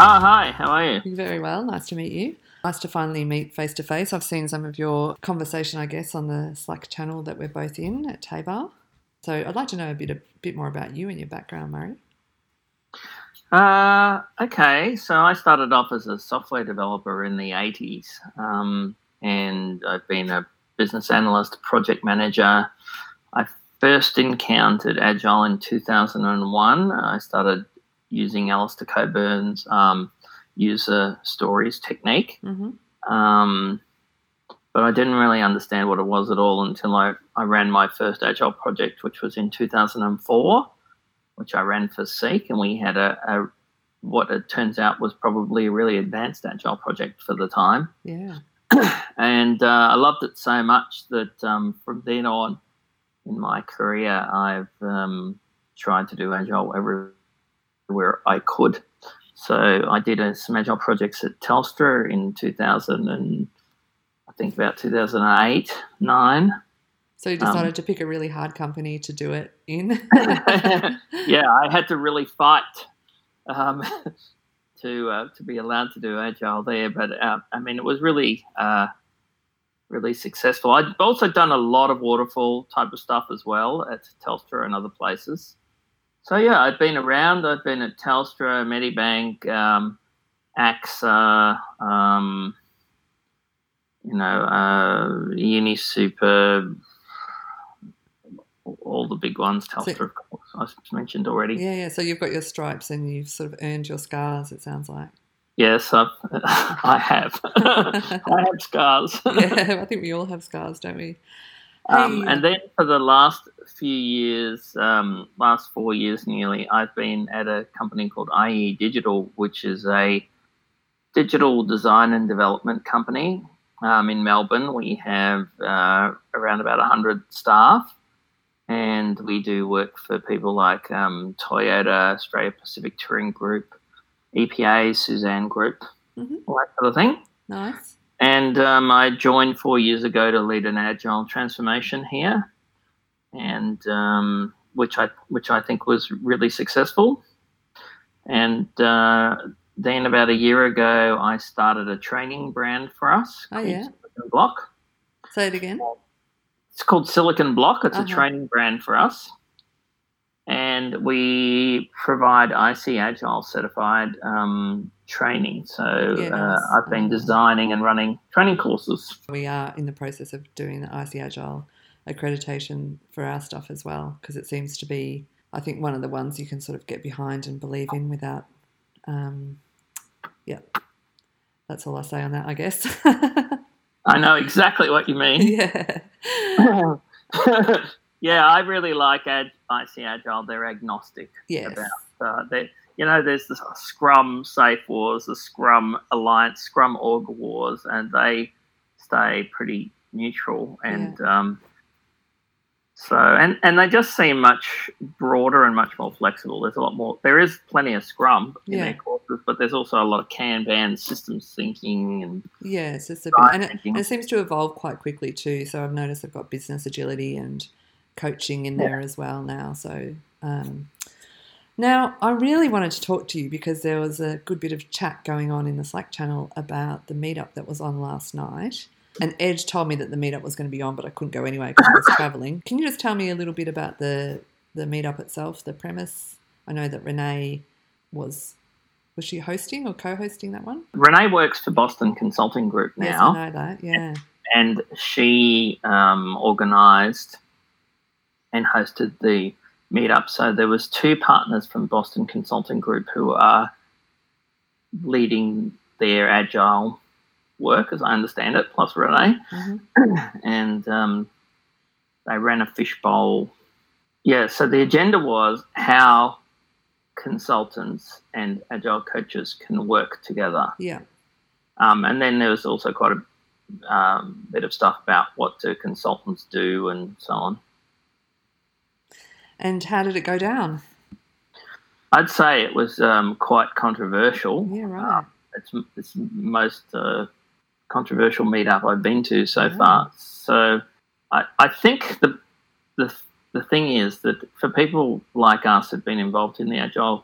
Hi, how are you? Very well, nice to meet you. Nice to finally meet face to face. I've seen some of your conversation, I guess, on the Slack channel that we're both in at Tabar. So I'd like to know a bit more about you and your background, Murray. Okay, so I started off as a software developer in the 80s, and I've been a business analyst, project manager. I first encountered Agile in 2001. I started using Alistair Coburn's user stories technique. Mm-hmm. But I didn't really understand what it was at all until I ran my first Agile project, which was in 2004, which I ran for Seek, and we had a what it turns out was probably a really advanced Agile project for the time. Yeah. And I loved it so much that from then on in my career, I've tried to do Agile everywhere I could. So I did some Agile projects at Telstra in 2008, 9. So you decided to pick a really hard company to do it in? Yeah, I had to really fight to be allowed to do Agile there. But, it was really, really successful. I'd also done a lot of waterfall type of stuff as well at Telstra and other places. So, yeah, I've been around. I've been at Telstra, Medibank, AXA, UniSuper, all the big ones, Telstra, of course, I mentioned already. Yeah, so you've got your stripes and you've sort of earned your scars, it sounds like. Yes, I have. I have scars. Yeah, I think we all have scars, don't we? And then for the last few years, last 4 years nearly, I've been at a company called IE Digital, which is a digital design and development company in Melbourne. We have around about 100 staff, and we do work for people like Toyota, Australia Pacific Touring Group, EPA, Suzanne Group, mm-hmm. all that sort of thing. Nice. And I joined 4 years ago to lead an Agile transformation here, and which I think was really successful. And then about a year ago, I started a training brand for us. Oh, yeah. Silicon Block. Say it again. It's called Silicon Block. It's a training brand for us. And we provide IC Agile certified training. So yes. I've been designing and running training courses. We are in the process of doing the IC Agile accreditation for our stuff as well, because it seems to be, I think, one of the ones you can sort of get behind and believe in without, that's all I say on that, I guess. I know exactly what you mean. Yeah. Yeah, I really like IC Agile. They're agnostic. Yes. About there's the Scrum Safe Wars, the Scrum Alliance, Scrum Org Wars, and they stay pretty neutral. And so they just seem much broader and much more flexible. There's a lot more. There is plenty of Scrum in their courses, but there's also a lot of Kanban, systems thinking, and it seems to evolve quite quickly too. So I've noticed they've got business agility and coaching in there as well now. So now I really wanted to talk to you because there was a good bit of chat going on in the Slack channel about the meetup that was on last night, and Edge told me that the meetup was going to be on, but I couldn't go anyway because I was traveling. Can you just tell me a little bit about the meetup itself, the premise? I know that Renee was she hosting or co-hosting that one? Renee works for Boston Consulting Group now. Yes, I know that, yeah. And she organised and hosted the meetup. So there was two partners from Boston Consulting Group who are leading their Agile work, as I understand it, plus Renee. Mm-hmm. And they ran a fishbowl. Yeah, so the agenda was how consultants and Agile coaches can work together. Yeah. And then there was also quite a bit of stuff about what do consultants do and so on. And how did it go down? I'd say it was quite controversial. Yeah, right. It's the most controversial meetup I've been to so far. So I think the thing is that for people like us who've been involved in the Agile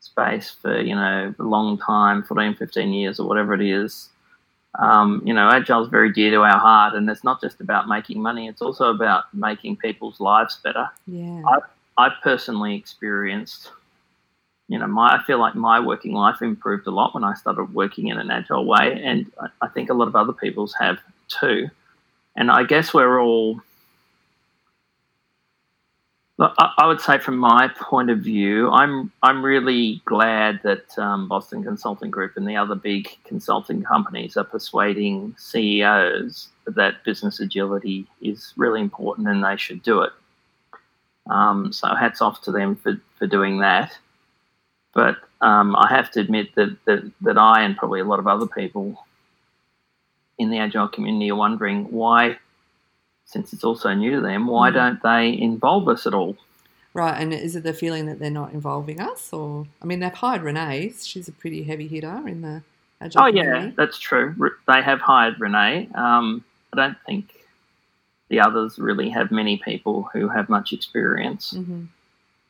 space for, you know, a long time, 14, 15 years or whatever it is, you know, Agile is very dear to our heart, and it's not just about making money, it's also about making people's lives better. Yeah. I personally experienced, you know, I feel like my working life improved a lot when I started working in an Agile way, and I think a lot of other people's have too. And I guess we're all, I would say from my point of view, I'm really glad that Boston Consulting Group and the other big consulting companies are persuading CEOs that business agility is really important and they should do it. So hats off to them for doing that. But I have to admit that I and probably a lot of other people in the Agile community are wondering why, since it's also new to them, why don't they involve us at all? Right, and is it the feeling that they're not involving us? Or, I mean, they've hired Renee. She's a pretty heavy hitter in the Agile community. Yeah, that's true. They have hired Renee. I don't think the others really have many people who have much experience in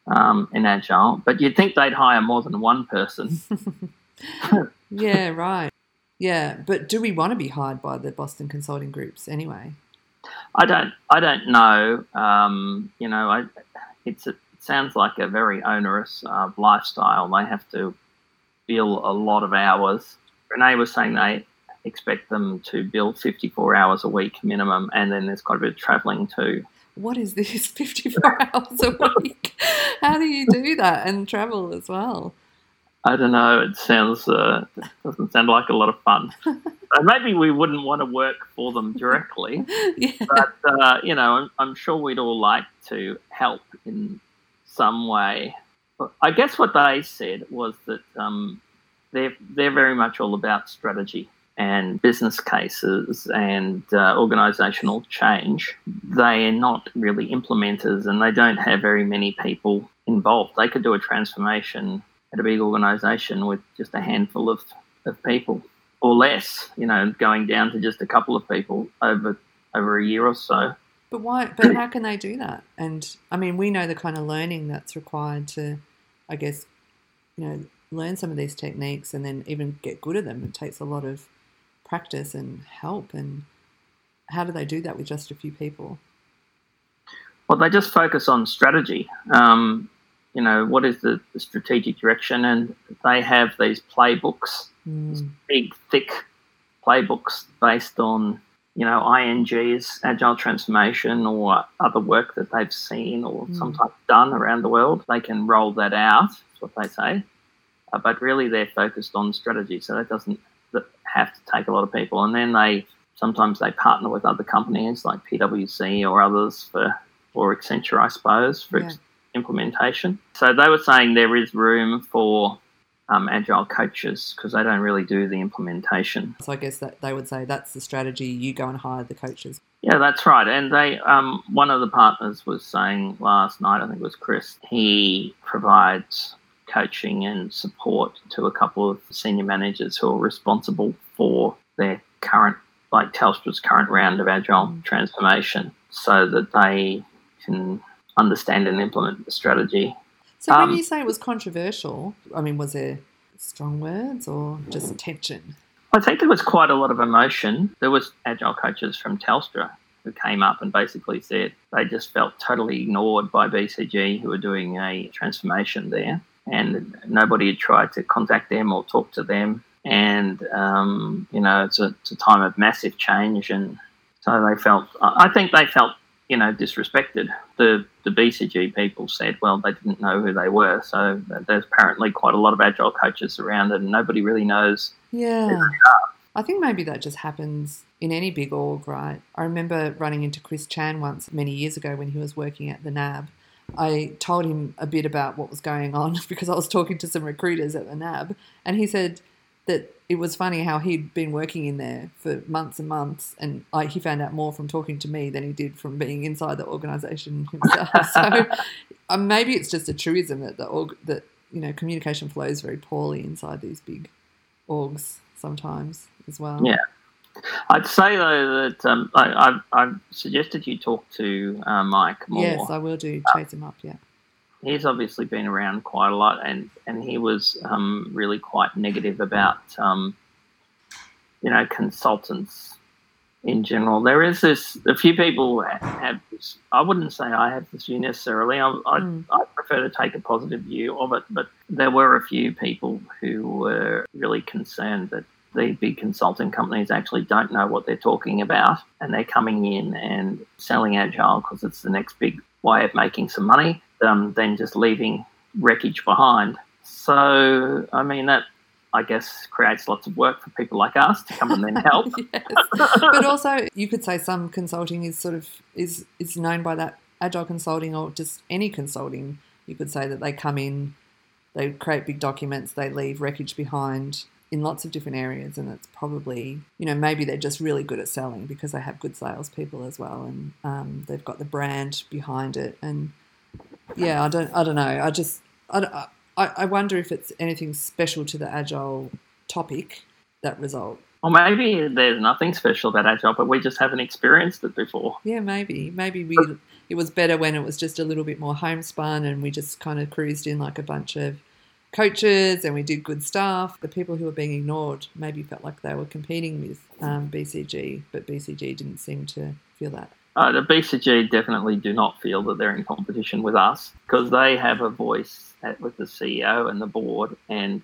Agile, but you'd think they'd hire more than one person. Yeah, right. Yeah, but do we want to be hired by the Boston Consulting Groups anyway? I don't know. You know, it sounds like a very onerous lifestyle. They have to bill a lot of hours. Renee was saying they expect them to bill 54 hours a week minimum, and then there's quite a bit of travelling too. What is this, 54 hours a week? How do you do that and travel as well? I don't know. It doesn't sound like a lot of fun. Maybe we wouldn't want to work for them directly, yeah. But, you know, I'm sure we'd all like to help in some way. I guess what they said was that they're very much all about strategy and business cases and organisational change. They're not really implementers, and they don't have very many people involved. They could do a transformation at a big organisation with just a handful of people or less, you know, going down to just a couple of people over a year or so. But why? But how can they do that? And, I mean, we know the kind of learning that's required to, I guess, you know, learn some of these techniques and then even get good at them. It takes a lot of practice and help. And how do they do that with just a few people? Well, they just focus on strategy. You know, what is the strategic direction? And they have these playbooks, these big, thick playbooks based on, you know, ING's Agile transformation or other work that they've seen or sometimes done around the world. They can roll that out, is what they say. But really they're focused on strategy, so that doesn't have to take a lot of people. And then sometimes they partner with other companies like PwC or others or Accenture, I suppose, for implementation. So they were saying there is room for Agile coaches because they don't really do the implementation. So I guess that they would say that's the strategy, you go and hire the coaches. Yeah, that's right. And they, one of the partners was saying last night, I think it was Chris, he provides coaching and support to a couple of senior managers who are responsible for their current, like Telstra's current round of Agile transformation, so that they can understand and implement the strategy. So when you say it was controversial, I mean, was there strong words or just tension? I think there was quite a lot of emotion. There was Agile coaches from Telstra who came up and basically said they just felt totally ignored by BCG, who were doing a transformation there, and nobody had tried to contact them or talk to them. And, you know, it's a time of massive change, and so I think they felt, you know, disrespected. The BCG people said, well, they didn't know who they were, so there's apparently quite a lot of Agile coaches around and nobody really knows who they are. I think maybe that just happens in any big org, right? I remember running into Chris Chan once many years ago when he was working at the NAB. I told him a bit about what was going on because I was talking to some recruiters at the NAB, and he said that it was funny how he'd been working in there for months and months, and he found out more from talking to me than he did from being inside the organisation himself. So maybe it's just a truism that that you know, communication flows very poorly inside these big orgs sometimes as well. Yeah, I'd say though that I've suggested you talk to Mike more. Yes, I will do. Chase him up. Yeah. he's obviously been around quite a lot, and he was really quite negative about, consultants in general. There is this, a few people have this, I wouldn't say I have this view necessarily. I prefer to take a positive view of it, but there were a few people who were really concerned that the big consulting companies actually don't know what they're talking about, and they're coming in and selling Agile because it's the next big way of making some money, then just leaving wreckage behind. So, I mean, that, I guess, creates lots of work for people like us to come and then help. Yes. But also, you could say some consulting is sort of is known by that Agile consulting, or just any consulting. You could say that they come in, they create big documents, they leave wreckage behind in lots of different areas, and it's probably, maybe they're just really good at selling because they have good salespeople as well, and they've got the brand behind it. And yeah, I don't know. I wonder if it's anything special to the Agile topic that result. Or maybe there's nothing special about Agile, but we just haven't experienced it before. Yeah, maybe. It was better when it was just a little bit more homespun, and we just kind of cruised in like a bunch of coaches, and we did good stuff. The people who were being ignored maybe felt like they were competing with BCG, but BCG didn't seem to feel that. The BCG definitely do not feel that they're in competition with us, because they have a voice with the CEO and the board, and,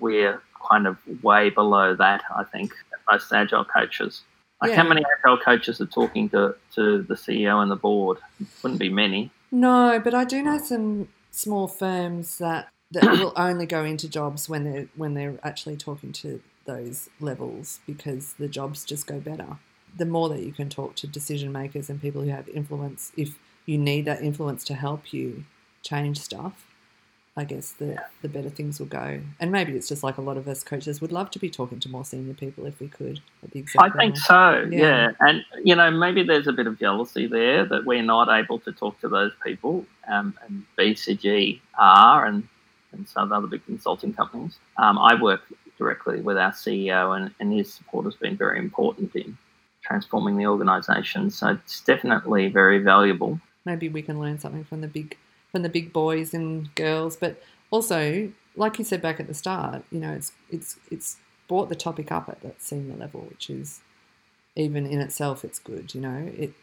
we're kind of way below that, I think, most Agile coaches. Like, how many Agile coaches are talking to the CEO and the board? It wouldn't be many. No, but I do know some small firms that will only go into jobs when they're actually talking to those levels, because the jobs just go better. The more that you can talk to decision makers and people who have influence, if you need that influence to help you change stuff, I guess the better things will go. And maybe it's just like a lot of us coaches would love to be talking to more senior people if we could. I think so, yeah. And, maybe there's a bit of jealousy there that we're not able to talk to those people, and BCG are, and some other big consulting companies. I work directly with our CEO, and his support has been very important in transforming the organisation. So it's definitely very valuable. Maybe we can learn something from the big boys and girls. But also, like you said back at the start, it's brought the topic up at that senior level, which is, even in itself, it's good.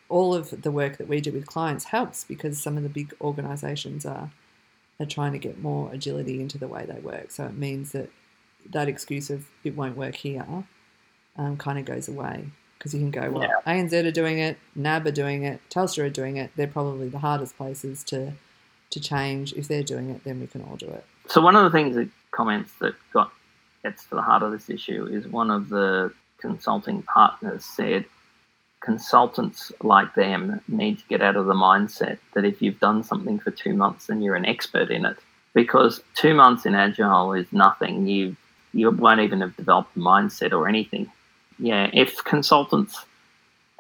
All of the work that we do with clients helps, because some of the big organisations are trying to get more agility into the way they work. So it means that excuse of it won't work here kind of goes away, because you can go, well, yeah, ANZ are doing it, NAB are doing it, Telstra are doing it. They're probably the hardest places to change. If they're doing it, then we can all do it. So one of the things that gets to the heart of this issue is one of the consulting partners said, consultants like them need to get out of the mindset that if you've done something for 2 months, then you're an expert in it, because 2 months in Agile is nothing. You won't even have developed the mindset or anything. Yeah, if consultants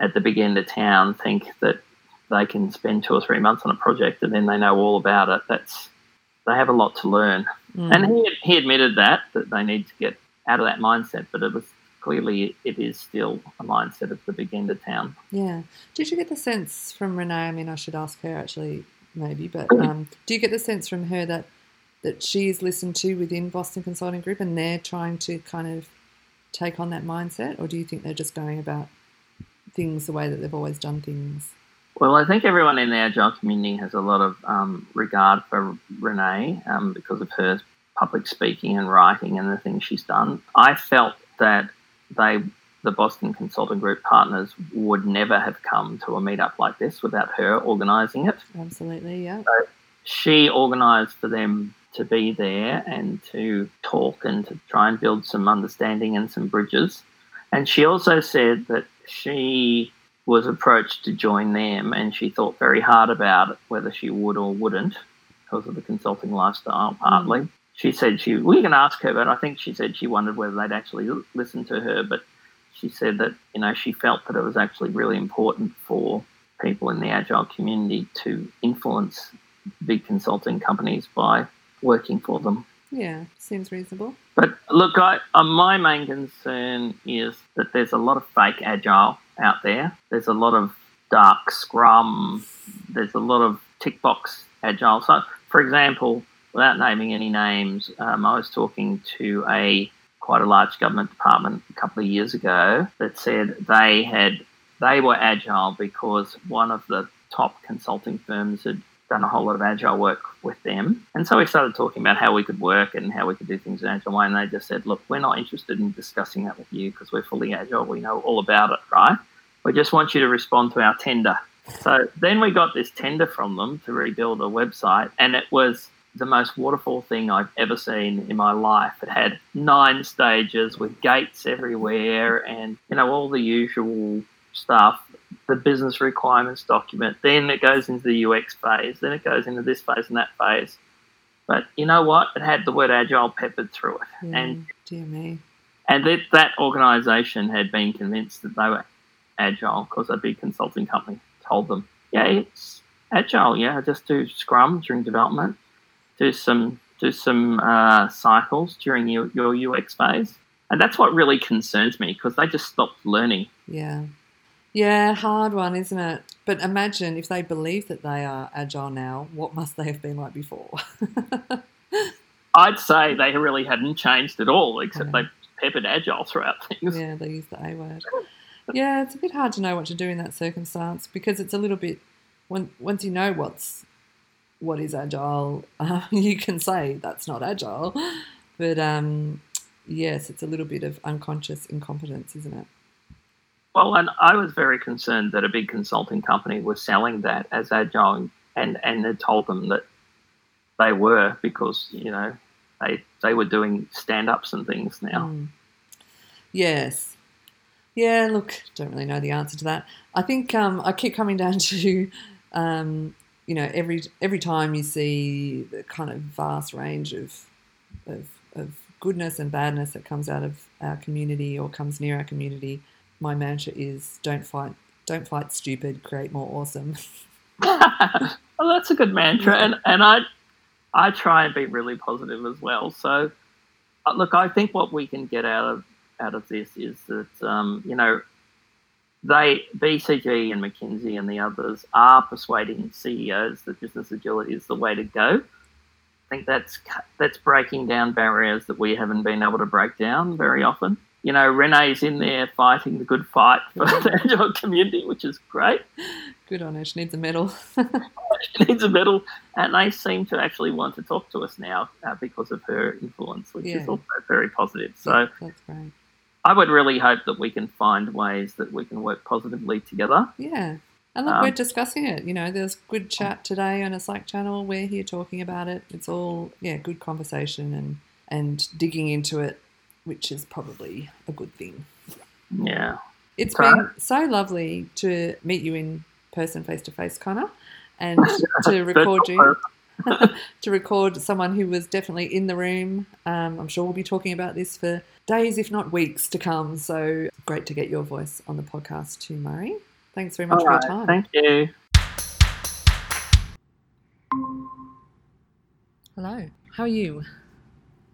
at the big end of town think that they can spend 2 or 3 months on a project and then they know all about it, they have a lot to learn. Mm. And he admitted that they need to get out of that mindset, but it was clearly, it is still a mindset of the big end of town. Yeah. Did you get the sense from Renee? I mean, I should ask her actually, maybe. But do you get the sense from her that she's listened to within Boston Consulting Group, and they're trying to kind of take on that mindset, or do you think they're just going about things the way that they've always done things? Well, I think everyone in the Agile community has a lot of regard for Renee because of her public speaking and writing and the things she's done. I felt that the Boston Consulting Group partners would never have come to a meetup like this without her organising it. Absolutely, yeah. So she organised for them to be there and to talk and to try and build some understanding and some bridges. And she also said that she was approached to join them, and she thought very hard about it, whether she would or wouldn't, because of the consulting lifestyle partly. Mm. She said we can ask her, but I think she said she wondered whether they'd actually listen to her. But she said that, she felt that it was actually really important for people in the Agile community to influence big consulting companies by working for them. Yeah, seems reasonable. But look, my main concern is that there's a lot of fake Agile out there. There's a lot of dark Scrum. There's a lot of tick box Agile. So For example, without naming any names, I was talking to quite a large government department a couple of years ago that said they were agile because one of the top consulting firms had done a whole lot of agile work with them. And so we started talking about how we could work and how we could do things in an agile way. And they just said, look, we're not interested in discussing that with you because we're fully agile. We know all about it, right? We just want you to respond to our tender. So then we got this tender from them to rebuild a website, and it was the most waterfall thing I've ever seen in my life. It had 9 stages with gates everywhere and, you know, all the usual stuff, the business requirements document, then it goes into the UX phase, then it goes into this phase and that phase. But you know what? It had the word agile peppered through it. Dear me. And that organisation had been convinced that they were agile because a big consulting company told them, yeah, it's agile, yeah, just do Scrum during development, do some cycles during your UX phase. And that's what really concerns me because they just stopped learning. Yeah. Yeah, hard one, isn't it? But imagine if they believe that they are agile now, what must they have been like before? I'd say they really hadn't changed at all, except they peppered agile throughout things. Yeah, they used the A word. Yeah, it's a bit hard to know what to do in that circumstance because it's a little bit, once you know what is agile, you can say that's not agile. But, yes, it's a little bit of unconscious incompetence, isn't it? Well, and I was very concerned that a big consulting company was selling that as agile and had told them that they were because, you know, they were doing stand-ups and things now. Mm. Yes. Yeah, look, don't really know the answer to that. I think I keep coming down to, you know, every time you see the kind of vast range of goodness and badness that comes out of our community or comes near our community, my mantra is don't fight stupid, create more awesome. Well, that's a good mantra, and I try and be really positive as well. So, look, I think what we can get out of this is that you know, BCG and McKinsey and the others are persuading CEOs that business agility is the way to go. I think that's breaking down barriers that we haven't been able to break down very often. You know, Renee's in there fighting the good fight for the agile community, which is great. Good on her. She needs a medal. And they seem to actually want to talk to us now because of her influence, which is also very positive. So that's great. I would really hope that we can find ways that we can work positively together. Yeah. And look, we're discussing it. You know, there's good chat today on a Slack channel. We're here talking about it. It's all, good conversation and digging into it, which is probably a good thing. Yeah. It's been so lovely to meet you in person, face-to-face, Connor, and to record you, to record someone who was definitely in the room. I'm sure we'll be talking about this for days, if not weeks, to come. So great to get your voice on the podcast too, Murray. Thanks very much for your time. Thank you. Hello. How are you?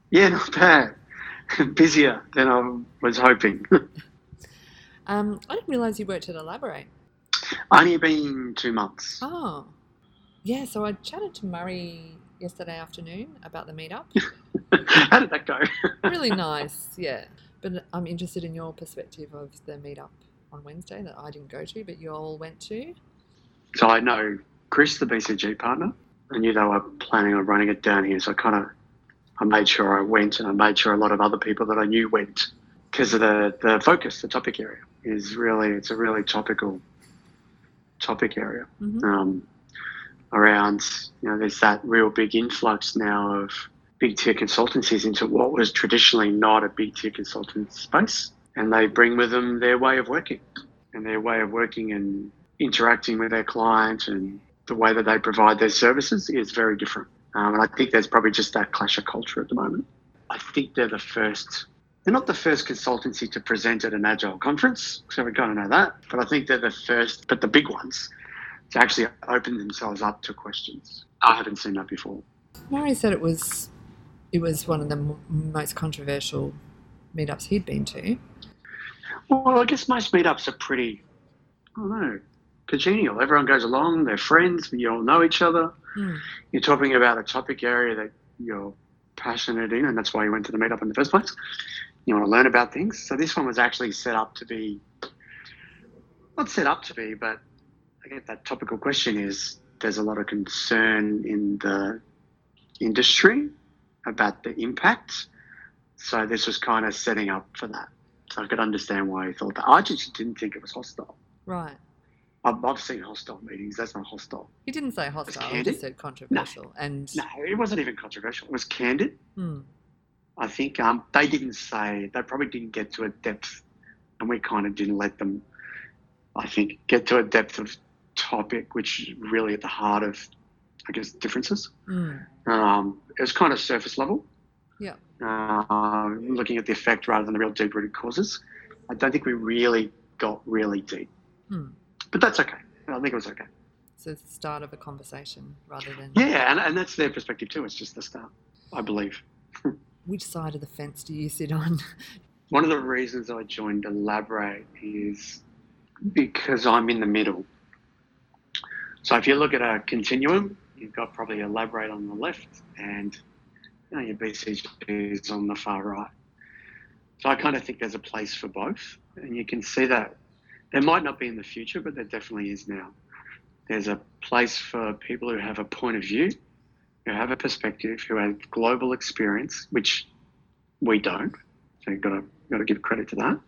Yeah, not bad. Busier than I was hoping. I didn't realise you worked at Elaborate. Only been 2 months. Oh. Yeah, so I chatted to Murray yesterday afternoon about the meetup. How did that go? Really nice, yeah. But I'm interested in your perspective of the meetup on Wednesday that I didn't go to, but you all went to. So I know Chris, the BCG partner. I knew they were planning on running it down here, so I made sure I went, and I made sure a lot of other people that I knew went because of the focus, the topic area is really, it's a really topical topic area. Mm-hmm. Around, you know, there's that real big influx now of big tier consultancies into what was traditionally not a big tier consultant space, and they bring with them their way of working and interacting with their client, and the way that they provide their services is very different. And I think there's probably just that clash of culture at the moment. I think they're not the first consultancy to present at an Agile conference, so we kind of know that. But I think they're the big ones, to actually open themselves up to questions. I haven't seen that before. Murray said it was one of the most controversial meetups he'd been to. Well, I guess most meetups are pretty, I don't know, congenial. Everyone goes along, they're friends, you all know each other. Mm. You're talking about a topic area that you're passionate in, and that's why you went to the meetup in the first place. You want to learn about things. So this one was actually set up to be, not set up to be, but I get that topical question is there's a lot of concern in the industry about the impact. So this was kind of setting up for that. So I could understand why he thought that. I just didn't think it was hostile. Right. I've seen hostile meetings. That's not hostile. You didn't say hostile. You just said controversial. No, and no, it wasn't even controversial. It was candid. Mm. I think they didn't say, they probably didn't get to a depth, and we kind of didn't let them, I think, get to a depth of topic, which is really at the heart of, I guess, differences. Mm. It was kind of surface level. Yeah. Looking at the effect rather than the real deep-rooted causes. I don't think we really got really deep. Mm. But that's okay. I think it was okay. So it's the start of a conversation rather than... Yeah, and that's their perspective too. It's just the start, I believe. Which side of the fence do you sit on? One of the reasons I joined Elaborate is because I'm in the middle. So if you look at a continuum, you've got probably Elaborate on the left and your BCG is on the far right. So I kind of think there's a place for both. And you can see that there might not be in the future, but there definitely is now. There's a place for people who have a point of view, who have a perspective, who have global experience, which we don't. So you've got to give credit to that.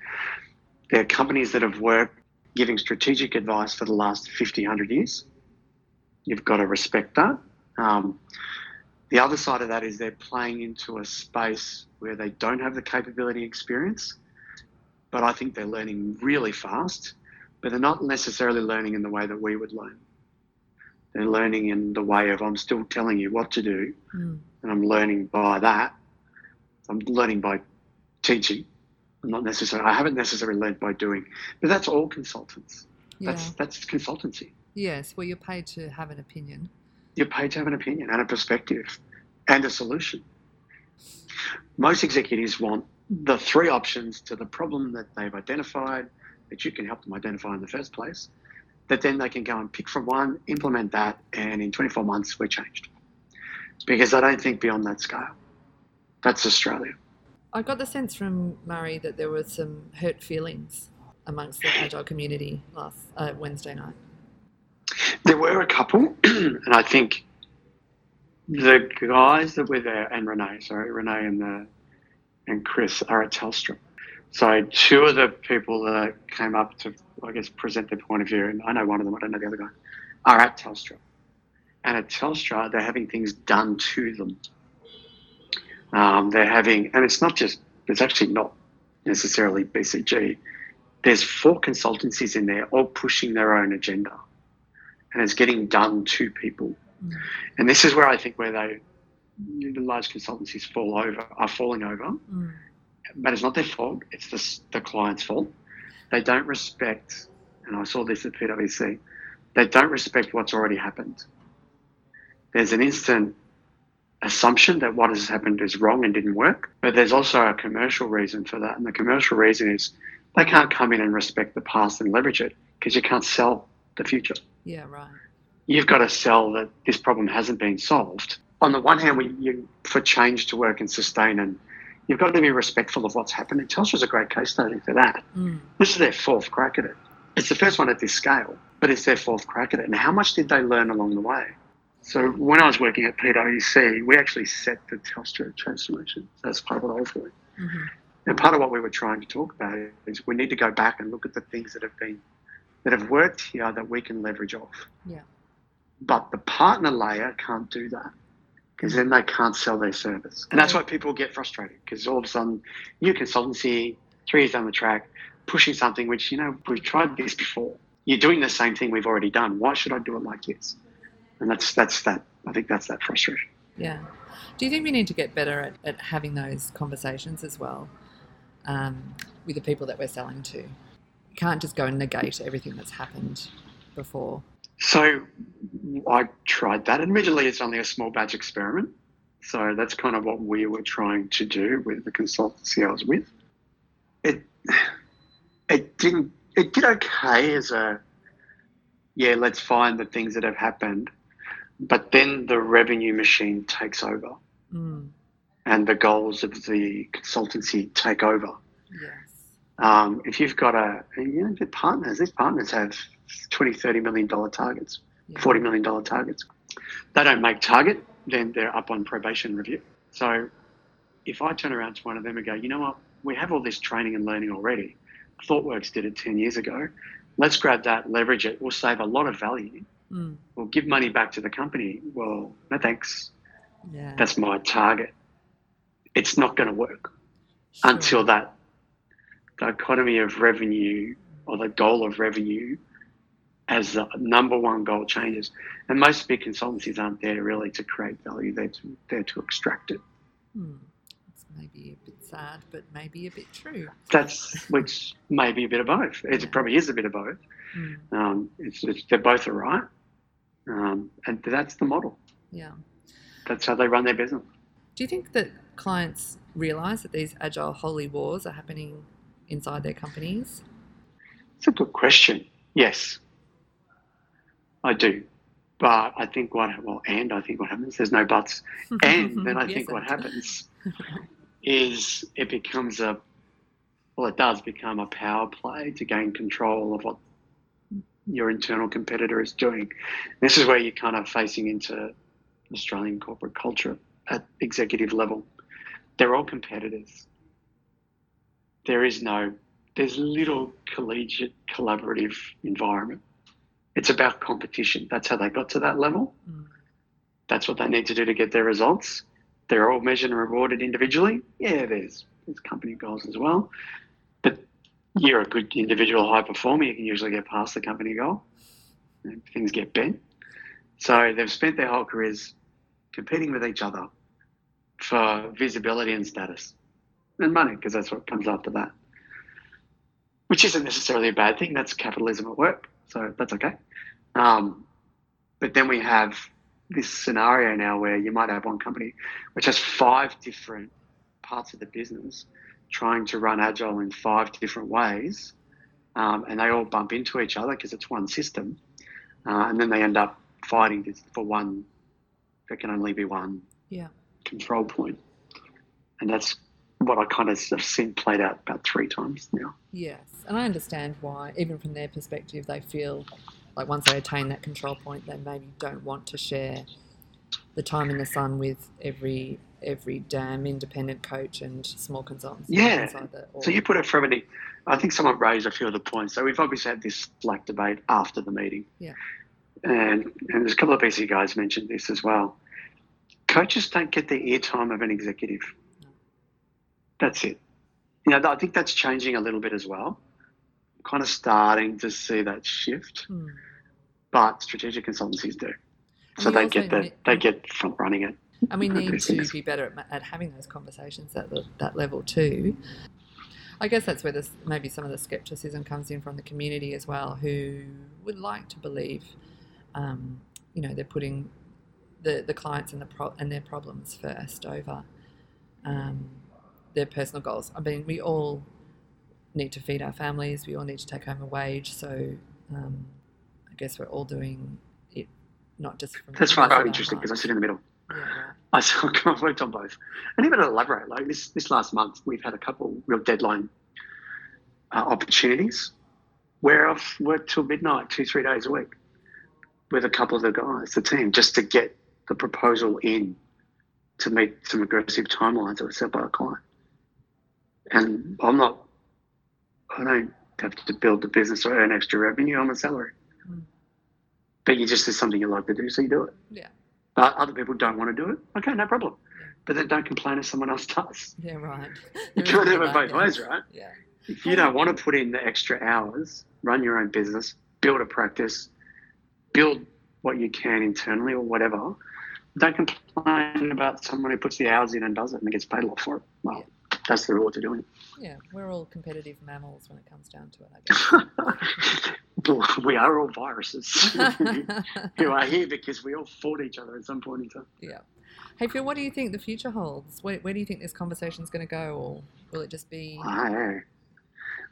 There are companies that have worked giving strategic advice for the last 50, 100 years. You've got to respect that. The other side of that is they're playing into a space where they don't have the capability experience, but I think they're learning really fast, but they're not necessarily learning in the way that we would learn. They're learning in the way of I'm still telling you what to do, and I'm learning by that. I'm learning by teaching. I haven't necessarily learned by doing, but that's all consultants. Yeah. That's consultancy. Yes, well, you're paid to have an opinion. You're paid to have an opinion and a perspective and a solution. Most executives want the three options to the problem that they've identified, that you can help them identify in the first place, that then they can go and pick from one, implement that, and in 24 months, we're changed. Because I don't think beyond that scale. That's Australia. I got the sense from Murray that there were some hurt feelings amongst the Agile community last Wednesday night. There were a couple, and I think the guys that were there, and Renee and Chris are at Telstra. So two of the people that came up to, I guess, present their point of view, and I know one of them, I don't know the other guy, are at Telstra. And at Telstra, they're having things done to them. And it's actually not necessarily BCG. There's four consultancies in there all pushing their own agenda. And it's getting done to people. Mm. And this is where I think the large consultancies are falling over. Mm. But it's not their fault. It's the client's fault. They don't respect, and I saw this at PwC, they don't respect what's already happened. There's an instant assumption that what has happened is wrong and didn't work. But there's also a commercial reason for that. And the commercial reason is they can't come in and respect the past and leverage it because you can't sell the future. Yeah, right. You've got to sell that this problem hasn't been solved. On the one hand, for change to work and sustain, and you've got to be respectful of what's happened. And Telstra's a great case study for that. Mm. This is their fourth crack at it. It's the first one at this scale, but it's their fourth crack at it. And how much did they learn along the way? So when I was working at PwC, we actually set the Telstra transformation. So that's part of what I was doing. Mm-hmm. And part of what we were trying to talk about is we need to go back and look at the things that have worked here that we can leverage off. Yeah. But the partner layer can't do that because then they can't sell their service. And that's why people get frustrated because all of a sudden new consultancy, 3 years down the track, pushing something which, we've tried this before. You're doing the same thing we've already done. Why should I do it like this? And that's that. I think that's that frustration. Yeah. Do you think we need to get better at having those conversations as well with the people that we're selling to? Can't just go and negate everything that's happened before. So I tried that. Admittedly, it's only a small batch experiment. So that's kind of what we were trying to do with the consultancy I was with. It did okay as a yeah, let's find the things that have happened. But then the revenue machine takes over and the goals of the consultancy take over. Yes. If you've got the partners, these partners have $20, $30 million targets, $40 million targets. They don't make target, then they're up on probation review. So if I turn around to one of them and go, you know what, we have all this training and learning already. ThoughtWorks did it 10 years ago. Let's grab that, leverage it. We'll save a lot of value. We'll give money back to the company. Well, no thanks. Yeah. That's my target. It's not going to work until that dichotomy of revenue or the goal of revenue as the number one goal changes. And most big consultancies aren't there really to create value. They're there to extract it. It's maybe a bit sad, but maybe a bit true. Which may be a bit of both. It probably is a bit of both. They're both right. And that's the model. Yeah. That's how they run their business. Do you think that clients realise that these agile holy wars are happening inside their companies? It's a good question. Yes, I do. But I think what happens, there's no buts. And then I think what happens is it becomes it does become a power play to gain control of what your internal competitor is doing. This is where you're kind of facing into Australian corporate culture at executive level. They're all competitors. There's little collegiate collaborative environment. It's about competition. That's how they got to that level. That's what they need to do to get their results. They're all measured and rewarded individually. Yeah, there's company goals as well. But you're a good individual high performer, you can usually get past the company goal. And things get bent. So they've spent their whole careers competing with each other for visibility and status and money, because that's what comes after that, which isn't necessarily a bad thing. That's capitalism at work, so that's okay. But then we have this scenario now where you might have one company which has 5 different parts of the business trying to run agile in 5 different ways, and they all bump into each other because it's one system, and then they end up fighting for one. There can only be one control point. And that's what I kind of have seen played out about 3 times now. Yes, and I understand why, even from their perspective, they feel like once they attain that control point, they maybe don't want to share the time in the sun with every damn independent coach and small consultants. Yeah, so you put it from an... I think someone raised a few of the points. So we've obviously had this Slack debate after the meeting. Yeah. And there's a couple of BC guys mentioned this as well. Coaches don't get the ear time of an executive. That's it. I think that's changing a little bit as well. I'm kind of starting to see that shift, but strategic consultancies do. So they get front running it. And we need to be better at having those conversations at that level too. I guess that's where maybe some of the scepticism comes in from the community as well, who would like to believe, they're putting the clients and their problems first over their personal goals. I mean, we all need to feed our families. We all need to take home a wage. So I guess we're all doing it, not just from... That's right. I'm interested because I sit in the middle. Yeah. I've worked on both. And even to Elaborate, like this last month, we've had a couple real deadline opportunities where I've worked till midnight, 2-3 days a week with a couple of the guys, the team, just to get the proposal in to meet some aggressive timelines that were set by a client. And I don't have to build the business or earn extra revenue. I'm a salary. But there's something you like to do, so you do it. Yeah. But other people don't want to do it. Okay, no problem. But then don't complain if someone else does. Yeah, right. You can't have it both ways, right? Yeah. If you don't want to put in the extra hours, run your own business, build a practice, build what you can internally or whatever, don't complain about someone who puts the hours in and does it and gets paid a lot for it. Well, that's the reward to doing it. Yeah, we're all competitive mammals when it comes down to it, I guess. We are all viruses who are here because we all fought each other at some point in time. Yeah. Hey, Phil, what do you think the future holds? Where do you think this conversation's going to go, or will it just be...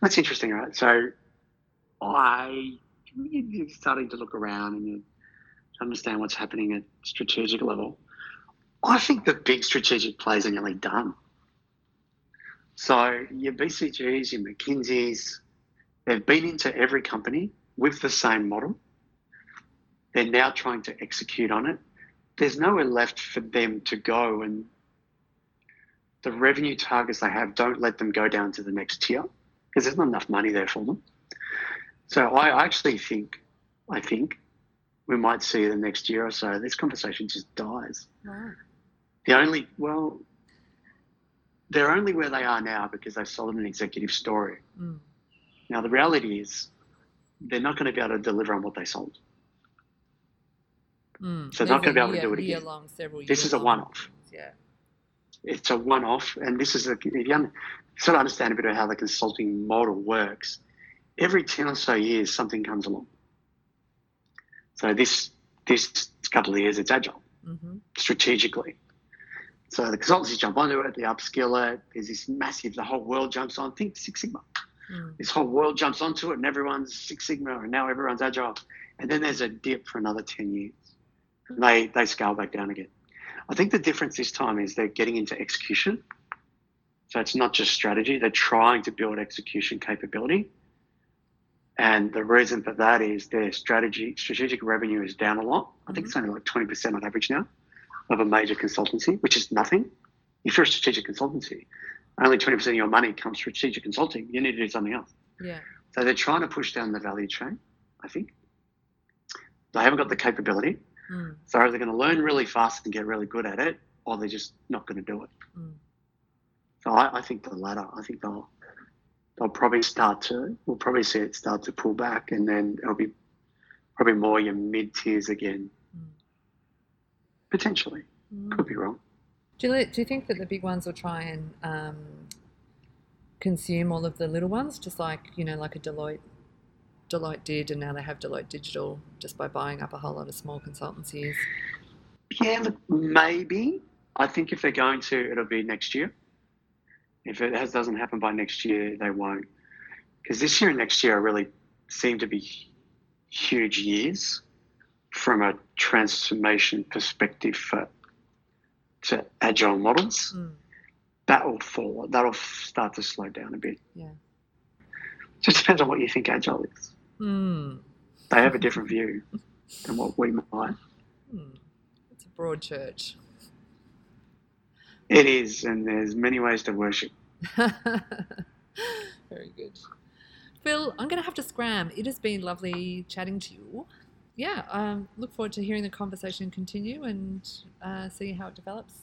That's interesting, right? So I you're starting to look around and you understand what's happening at strategic level. I think the big strategic plays are nearly done. So your BCGs, your McKinseys, they've been into every company with the same model. They're now trying to execute on it. There's nowhere left for them to go, and the revenue targets they have don't let them go down to the next tier because there's not enough money there for them. So I actually think, we might see the next year or so, this conversation just dies. Wow. They're only where they are now because they've sold an executive story. Mm. Now, the reality is they're not going to be able to deliver on what they sold. Mm. So they're not going to be able to do it again. This is a one-off. Yeah. It's a one-off, and this is if you sort of understand a bit of how the consulting model works, every 10 or so years something comes along. So this couple of years, it's agile, strategically. So the consultancies jump onto it, they upskill it. There's this massive, the whole world jumps on. Think Six Sigma. Mm. This whole world jumps onto it, and everyone's Six Sigma, and now everyone's agile. And then there's a dip for another 10 years. And they scale back down again. I think the difference this time is they're getting into execution. So it's not just strategy. They're trying to build execution capability. And the reason for that is their strategic revenue is down a lot. I think it's only like 20% on average now of a major consultancy, which is nothing. If you're a strategic consultancy, only 20% of your money comes from strategic consulting. You need to do something else. Yeah. So they're trying to push down the value chain, I think. They haven't got the capability. Mm. So they're going to learn really fast and get really good at it, or they're just not going to do it. Mm. So I think the latter. I think they'll probably we'll probably see it start to pull back, and then it'll be probably more your mid-tiers again. Mm. Potentially. Mm. Could be wrong. Juliet, do you think that the big ones will try and consume all of the little ones, just like, like a Deloitte did, and now they have Deloitte Digital just by buying up a whole lot of small consultancies? Yeah, look, maybe. I think if they're going to, it'll be next year. If it doesn't happen by next year, they won't. Because this year and next year really seem to be huge years from a transformation perspective to agile models. Mm. That'll start to slow down a bit. Yeah. So it depends on what you think agile is. Mm. They have a different view than what we might. Mm. It's a broad church. It is, and there's many ways to worship. Very good. Phil, I'm going to have to scram. It has been lovely chatting to you. Yeah, look forward to hearing the conversation continue and see how it develops.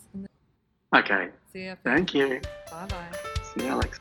Okay. See you. Thank you. Bye-bye. See you, Alex.